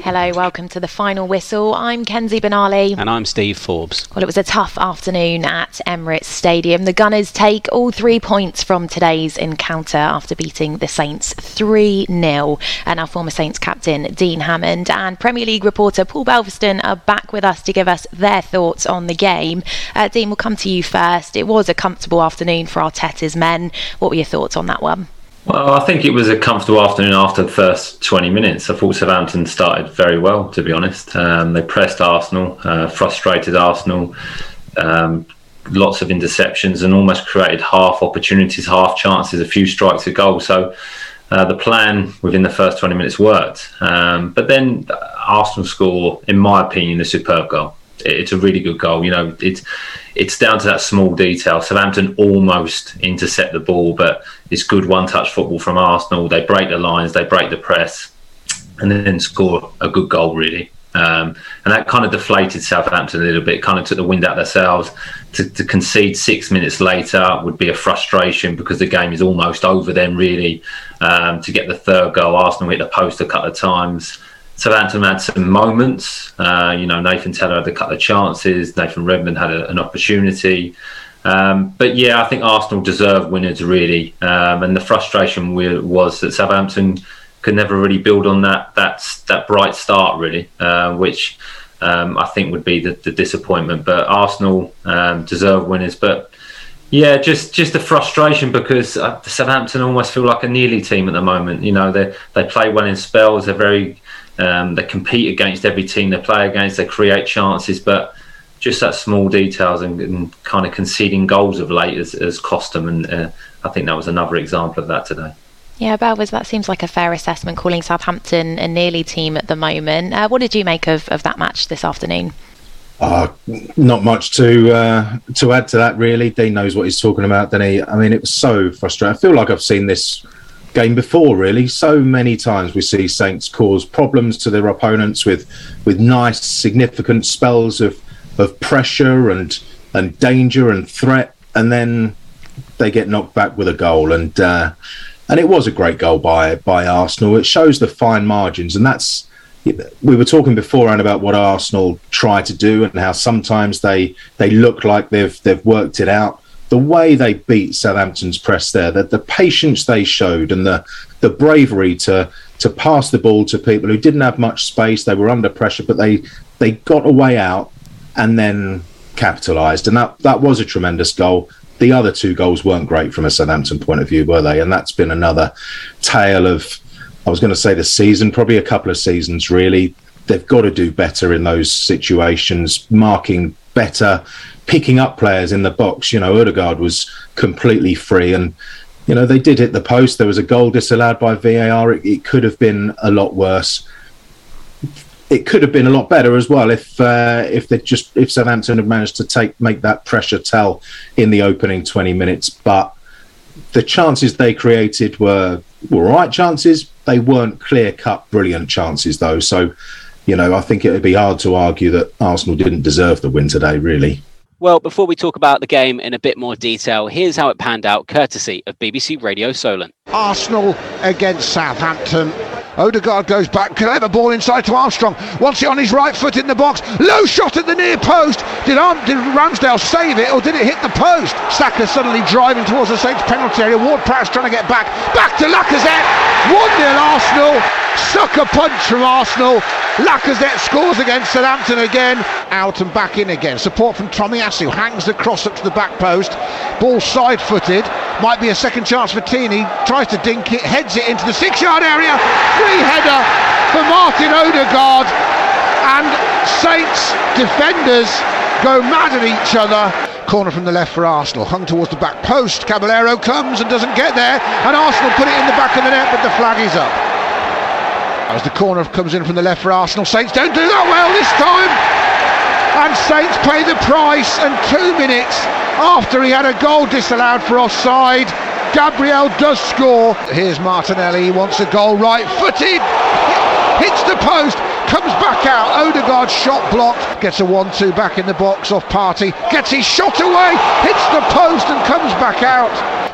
Hello, welcome to The Final Whistle. I'm Kenzie Benali. And I'm Steve Forbes. Well, it was a tough afternoon at Emirates Stadium. The Gunners take all 3 points from today's encounter after beating the Saints 3-0. And our former Saints captain, Dean Hammond, and Premier League reporter Paul Belverston are back with us to give us their thoughts on the game. Dean, we'll come to you first. It was a comfortable afternoon for Arteta's men. What were your thoughts on that one? Well, I think it was a comfortable afternoon after the first 20 minutes. I thought Southampton started very well, to be honest. They pressed Arsenal, frustrated Arsenal, lots of interceptions and almost created half opportunities, half chances, a few strikes, a goal. So the plan within the first 20 minutes worked. But then Arsenal score, in my opinion, a superb goal. It's a really good goal. You know, it's down to that small detail. Southampton almost intercept the ball, but it's good one-touch football from Arsenal. They break the lines, they break the press, and then score a good goal, really. And that kind of deflated Southampton a little bit, kind of took the wind out of themselves. To concede 6 minutes later would be a frustration because the game is almost over then, really. To get the third goal, Arsenal hit the post a couple of times. Southampton had some moments. Nathan Tella had a couple of chances. Nathan Redmond had an opportunity. But yeah, I think Arsenal deserved winners, really. And the frustration was that Southampton could never really build on that bright start, really, which I think would be the disappointment. But Arsenal deserved winners. But yeah, just the frustration because Southampton almost feel like a nearly team at the moment. You know, they play well in spells. They're very... they compete against every team they play against. They create chances, but just that small details and kind of conceding goals of late has cost them. And I think that was another example of that today. Yeah, Belvers, that seems like a fair assessment, calling Southampton a nearly team at the moment. What did you make of that match this afternoon? Not much to add to that, really. Dean knows what he's talking about, doesn't he? I mean, it was so frustrating. I feel like I've seen this game before, really. So many times we see Saints cause problems to their opponents with nice significant spells of pressure and danger and threat, and then they get knocked back with a goal, and it was a great goal by Arsenal. It shows the fine margins, and that's, we were talking beforehand about what Arsenal try to do and how sometimes they look like they've worked it out. The way they beat Southampton's press there, the patience they showed and the bravery to pass the ball to people who didn't have much space. They were under pressure, but they got a way out and then capitalised. And that was a tremendous goal. The other two goals weren't great from a Southampton point of view, were they? And that's been another tale of, I was going to say the season, probably a couple of seasons, really. They've got to do better in those situations, marking better, picking up players in the box. You know, Odegaard was completely free, and you know, they did hit the post. There was a goal disallowed by VAR. It could have been a lot worse. It could have been a lot better as well if Southampton had managed to make that pressure tell in the opening 20 minutes. But the chances they created were all right chances. They weren't clear-cut brilliant chances, though. So, you know, I think it would be hard to argue that Arsenal didn't deserve the win today, really. Well, before we talk about the game in a bit more detail, here's how it panned out, courtesy of BBC Radio Solent. Arsenal against Southampton. Odegaard goes back, could have a ball inside to Armstrong. Wants it on his right foot in the box. Low shot at the near post. Did Ramsdale save it, or did it hit the post? Saka suddenly driving towards the Saints penalty area. Ward-Prowse trying to get back. Back to Lacazette. 1-0 Arsenal. Sucker punch from Arsenal. Lacazette scores against Southampton again. Out and back in again. Support from Tomiyasu. Hangs the cross up to the back post. Ball side-footed. Might be a second chance for Tini. Tries to dink it. Heads it into the 6-yard area. Free header for Martin Odegaard. And Saints defenders go mad at each other. Corner from the left for Arsenal. Hung towards the back post. Caballero comes and doesn't get there. And Arsenal put it in the back of the net, but the flag is up. As the corner comes in from the left for Arsenal, Saints don't do that well this time, and Saints pay the price. And 2 minutes after he had a goal disallowed for offside, Gabriel does score. Here's Martinelli, he wants a goal, right footed, hits the post, comes back out. Odegaard's shot blocked, gets a 1-2 back in the box off Partey, gets his shot away, hits the post and comes back out.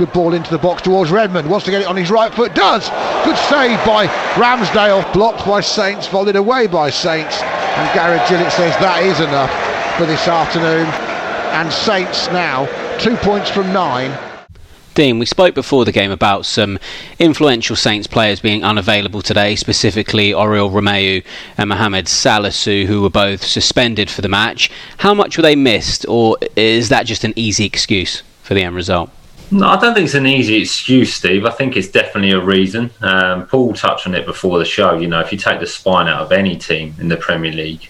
Good ball into the box towards Redmond. Wants to get it on his right foot. Does! Good save by Ramsdale. Blocked by Saints. Volleyed away by Saints. And Garrett Gillick says that is enough for this afternoon. And Saints now 2 points from 9. Dean, we spoke before the game about some influential Saints players being unavailable today, specifically Oriol Romeu and Mohammed Salisu, who were both suspended for the match. How much were they missed, or is that just an easy excuse for the end result? No, I don't think it's an easy excuse, Steve. I think it's definitely a reason. Paul touched on it before the show. You know, if you take the spine out of any team in the Premier League,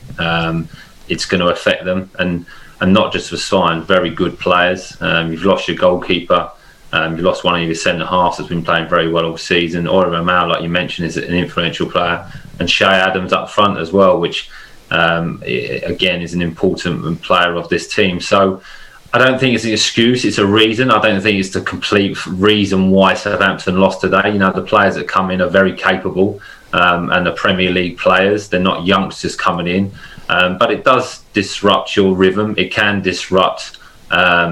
it's going to affect them, and not just the spine, very good players. You've lost your goalkeeper. You lost one of your centre-halves that's been playing very well all season. Oriol Romeu, like you mentioned, is an influential player. And Shay Adams up front as well, which, again, is an important player of this team. So I don't think it's an excuse. It's a reason. I don't think it's the complete reason why Southampton lost today. You know, the players that come in are very capable and the Premier League players. They're not youngsters coming in. But it does disrupt your rhythm. It can disrupt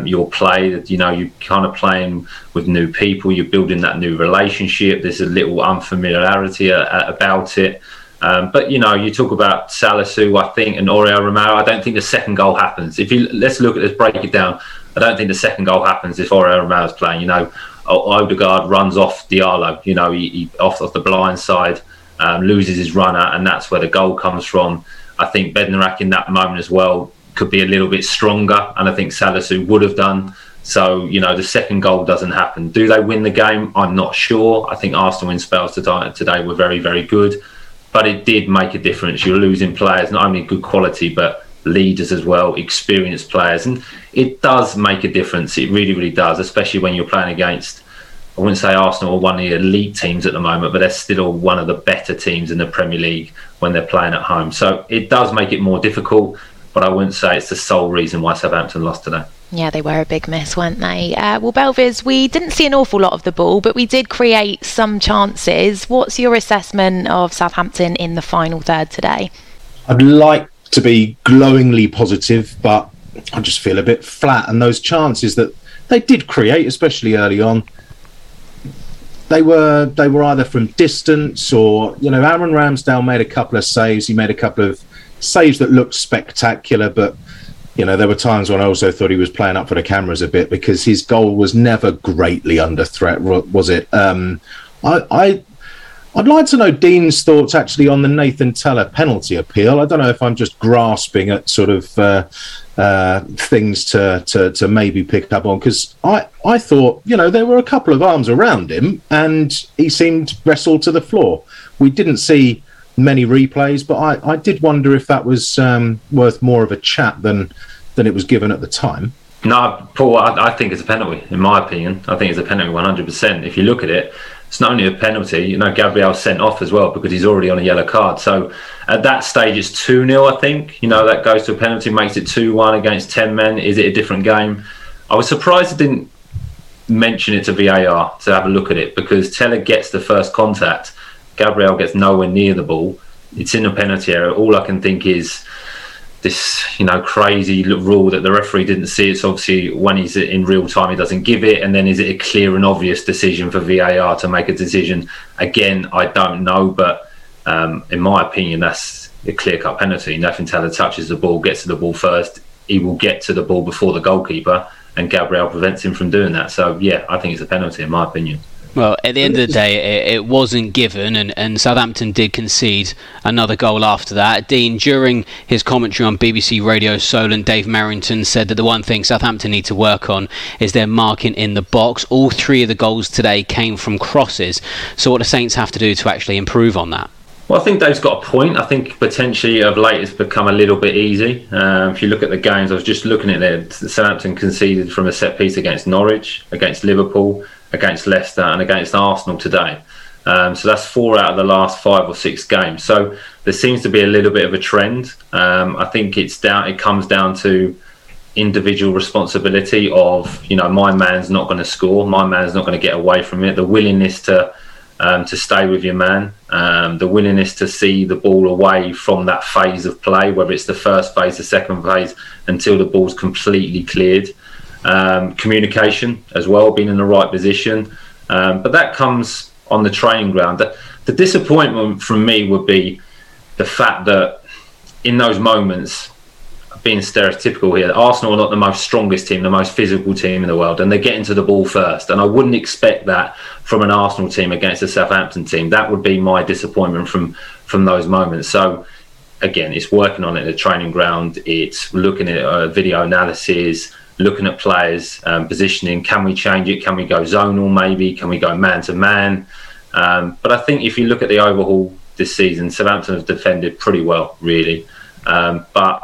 your play. That, you know, you're kind of playing with new people, you're building that new relationship, there's a little unfamiliarity about it, but you know, you talk about Salisu, I think, and Oriol Romeu. I don't think the second goal happens. If you let's look at this, break it down, I don't think the second goal happens if Oriol Romeu is playing. You know, Odegaard runs off Diallo, you know, he off the blind side, loses his runner, and that's where the goal comes from. I think Bednarek in that moment as well could be a little bit stronger, and I think Salisu would have done. So, you know, the second goal doesn't happen. Do they win the game? I'm not sure. I think Arsenal in spells today were very, very good, but it did make a difference. You're losing players, not only good quality, but leaders as well, experienced players, and it does make a difference. It really, really does, especially when you're playing against, I wouldn't say Arsenal are one of the elite teams at the moment, but they're still one of the better teams in the Premier League when they're playing at home. So it does make it more difficult, but I wouldn't say it's the sole reason why Southampton lost today. Yeah, they were a big miss, weren't they? Well, Belvis, we didn't see an awful lot of the ball, but we did create some chances. What's your assessment of Southampton in the final third today? I'd like to be glowingly positive, but I just feel a bit flat. And those chances that they did create, especially early on, they were either from distance or, you know, Aaron Ramsdale made a couple of saves. He made a couple of saves that looked spectacular, but you know, there were times when I also thought he was playing up for the cameras a bit, because his goal was never greatly under threat, was it? I'd like to know Dean's thoughts actually on the Nathan Tella penalty appeal. I don't know if I'm just grasping at sort of things to maybe pick up on, because I thought, you know, there were a couple of arms around him and he seemed wrestled to the floor. We didn't see many replays, but I did wonder if that was worth more of a chat than it was given at the time. No, Paul, I think it's a penalty, in my opinion. I think it's a penalty 100%. If you look at it, it's not only a penalty, you know, Gabriel's sent off as well because he's already on a yellow card. So at that stage, it's 2-0, I think. You know, that goes to a penalty, makes it 2-1 against 10 men. Is it a different game? I was surprised it didn't mention it to VAR to have a look at it, because Tella gets the first contact. Gabriel gets nowhere near the ball. It's in the penalty area. All I can think is this, you know, crazy rule that the referee didn't see. It's obviously when he's in real time, he doesn't give it. And then is it a clear and obvious decision for VAR to make a decision? Again, I don't know, but in my opinion, that's a clear-cut penalty. Nathan Tella touches the ball, gets to the ball first. He will get to the ball before the goalkeeper, and Gabriel prevents him from doing that. So, yeah, I think it's a penalty, in my opinion. Well, at the end of the day, it wasn't given, and Southampton did concede another goal after that. Dean, during his commentary on BBC Radio Solent, Dave Merrington said that the one thing Southampton need to work on is their marking in the box. All three of the goals today came from crosses. So what do Saints have to do to actually improve on that? Well, I think Dave's got a point. I think potentially of late it's become a little bit easy. If you look at the games, I was just looking at it, Southampton conceded from a set piece against Norwich, against Liverpool, against Leicester and against Arsenal today. So that's 4 out of the last 5 or 6 games. So there seems to be a little bit of a trend. I think it comes down to individual responsibility of, you know, my man's not going to score, my man's not going to get away from it, the willingness to stay with your man, the willingness to see the ball away from that phase of play, whether it's the first phase, the second phase, until the ball's completely cleared. Communication as well, being in the right position. But that comes on the training ground. The disappointment from me would be the fact that in those moments, being stereotypical here, Arsenal are not the most strongest team, the most physical team in the world, and they're getting to the ball first. And I wouldn't expect that from an Arsenal team against a Southampton team. That would be my disappointment from those moments. So again, it's working on it at the training ground. It's looking at video analysis, looking at players, positioning. Can we change it? Can we go zonal maybe? Can we go man-to-man? But I think if you look at the overhaul this season, Southampton have defended pretty well, really. But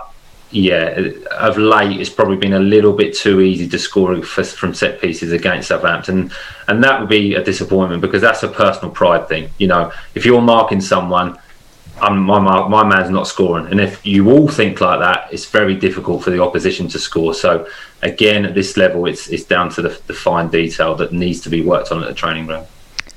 yeah, of late, it's probably been a little bit too easy to score from set pieces against Southampton. And that would be a disappointment because that's a personal pride thing. You know, if you're marking someone, my man's not scoring, and if you all think like that, it's very difficult for the opposition to score. So again, at this level, it's down to the fine detail that needs to be worked on at the training ground.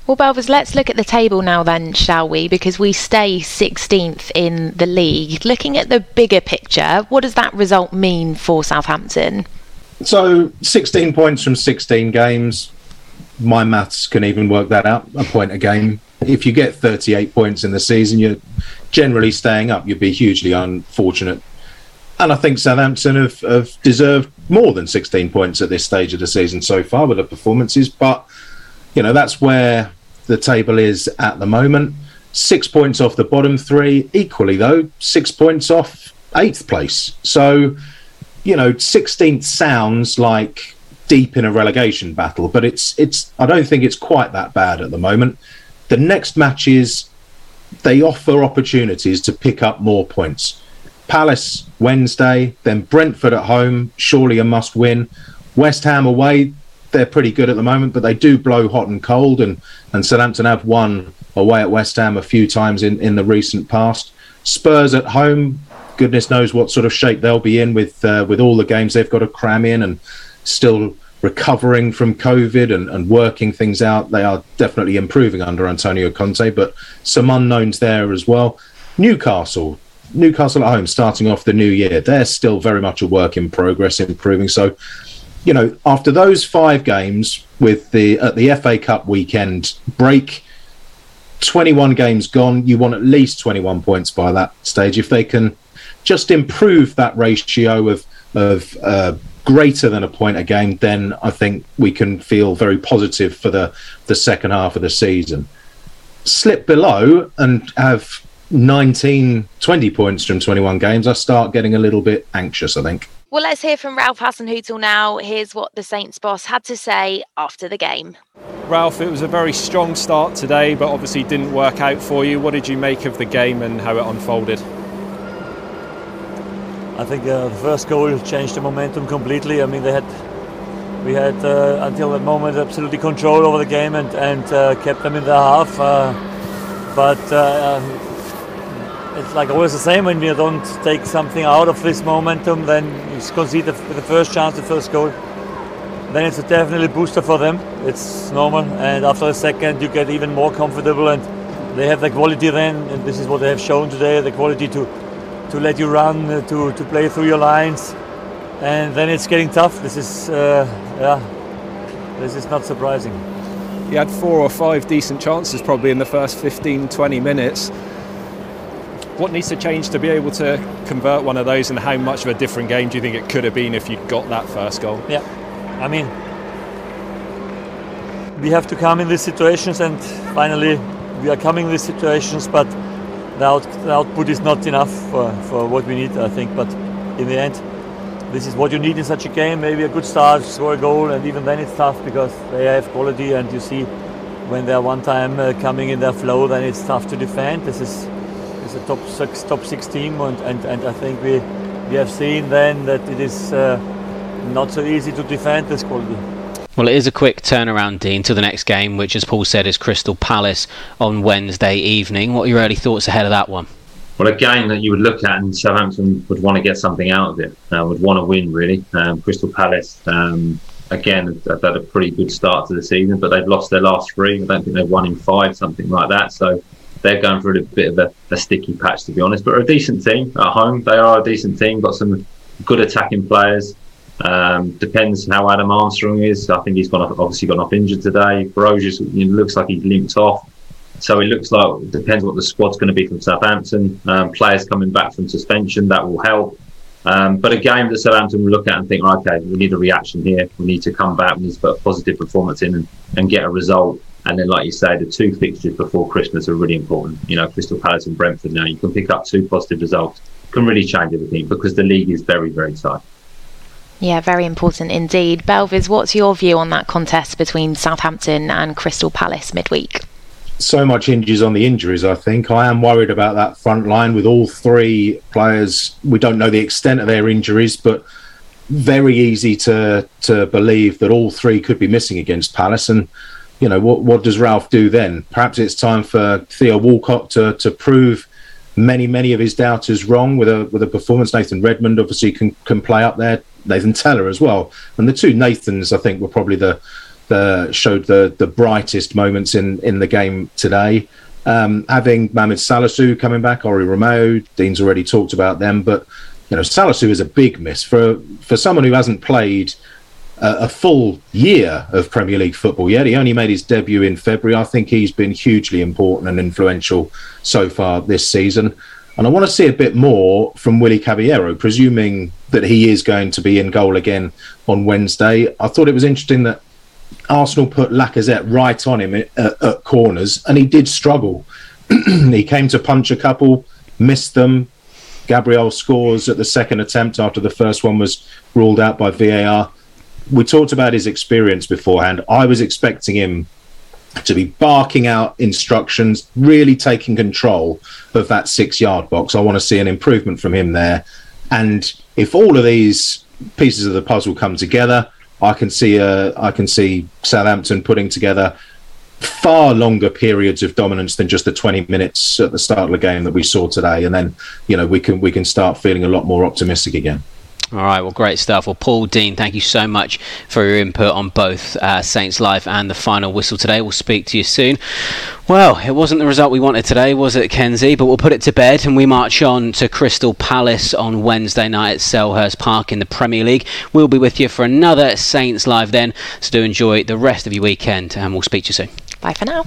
Well, Belvers, let's look at the table now then, shall we? Because we stay 16th in the league. Looking at the bigger picture, what does that result mean for Southampton? So 16 points from 16 games. My maths can even work that out, a point a game. If you get 38 points in the season, you're generally staying up. You'd be hugely unfortunate. And I think Southampton have deserved more than 16 points at this stage of the season so far with the performances. But, you know, that's where the table is at the moment. 6 points off the bottom three. Equally, though, 6 points off eighth place. So, you know, 16th sounds like deep in a relegation battle, but it's. I don't think it's quite that bad at the moment. The next matches, they offer opportunities to pick up more points. Palace Wednesday, then Brentford at home, surely a must win. West Ham away, they're pretty good at the moment, but they do blow hot and cold, and Southampton have won away at West Ham a few times in the recent past. Spurs at home, goodness knows what sort of shape they'll be in with all the games they've got to cram in and still recovering from COVID and working things out. They are definitely improving under Antonio Conte, but some unknowns there as well. Newcastle at home, starting off the new year. They're still very much a work in progress, improving. So, you know, after those five games at the FA Cup weekend break, 21 games gone, you want at least 21 points by that stage. If they can just improve that ratio of greater than a point a game, then I think we can feel very positive for the second half of the season. Slip below and have 20 points from 21 games, I start getting a little bit anxious, I think. Well, let's hear from Ralph Hasenhüttl now. Here's what the Saints boss had to say after the game. Ralph, it was a very strong start today, but obviously didn't work out for you. What did you make of the game and how it unfolded? I think the first goal changed the momentum completely. I mean, we had until that moment absolutely control over the game and kept them in their half. But it's like always the same, when you don't take something out of this momentum, then you concede the first chance, the first goal. Then it's a definitely booster for them. It's normal. And after the second, you get even more comfortable, and they have the quality then, and this is what they have shown today, the quality to let you run, to play through your lines, and then it's getting tough. This is not surprising. You had four or five decent chances probably in the first 15-20 minutes. What needs to change to be able to convert one of those, and how much of a different game do you think it could have been if you'd got that first goal? Yeah, I mean, we have to come in these situations, and finally we are coming in these situations, but the output is not enough for what we need, I think. But in the end, this is what you need in such a game. Maybe a good start, score a goal, and even then it's tough because they have quality, and you see when they're one time coming in their flow, then it's tough to defend. This is a top six team, and I think we have seen then that it is not so easy to defend this quality. Well, it is a quick turnaround, Dean, to the next game, which, as Paul said, is Crystal Palace on Wednesday evening. What are your early thoughts ahead of that one? Well, a game that you would look at and Southampton would want to get something out of it, would want to win, really. Crystal Palace, again, have had a pretty good start to the season, but they've lost their last three. I don't think they've won in five, something like that. So they're going through a bit of a sticky patch, to be honest. But they're a decent team at home. They are a decent team, got some good attacking players. Depends how Adam Armstrong is. I think he's obviously gone off injured today. Broja looks like he's limped off. So it looks like it depends what the squad's going to be from Southampton. Players coming back from suspension, that will help. But a game that Southampton will look at and think, OK, we need a reaction here. We need to come back. We need to put a positive performance in and get a result. And then, like you say, the two fixtures before Christmas are really important. Crystal Palace and Brentford now. You can pick up two positive results. Can really change everything because the league is very, very tight. Yeah, very important indeed. Belvis, what's your view on that contest between Southampton and Crystal Palace midweek? So much hinges on the injuries, I think. I am worried about that front line with all three players. We don't know the extent of their injuries, but very easy to believe that all three could be missing against Palace. And, what does Ralph do then? Perhaps it's time for Theo Walcott to prove many of his doubters wrong with a performance. Nathan Redmond obviously can play up there. Nathan Tella as well. And the two Nathans, I think, were probably showed the brightest moments in the game today. Having Mohammed Salisu coming back, Oriol Romeu, Dean's already talked about them, but Salisu is a big miss for someone who hasn't played a full year of Premier League football yet. He only made his debut in February. I think he's been hugely important and influential so far this season. And I want to see a bit more from Willy Caballero, presuming that he is going to be in goal again on Wednesday. I thought it was interesting that Arsenal put Lacazette right on him at corners, and he did struggle. He came to punch a couple, missed them. Gabriel scores at the second attempt after the first one was ruled out by VAR. We talked about his experience beforehand. I was expecting him to be barking out instructions, really taking control of that 6-yard box. I want to see an improvement from him there. And if all of these pieces of the puzzle come together, I can see Southampton putting together far longer periods of dominance than just the 20 minutes at the start of the game that we saw today. And then, we can start feeling a lot more optimistic again. All right, well, great stuff. Well, Paul, Dean, thank you so much for your input on both Saints Live and the final whistle today. We'll speak to you soon. Well, it wasn't the result we wanted today, was it, Kenzie? But we'll put it to bed and we march on to Crystal Palace on Wednesday night at Selhurst Park in the Premier League. We'll be with you for another Saints Live then, so do enjoy the rest of your weekend and we'll speak to you soon. Bye for now.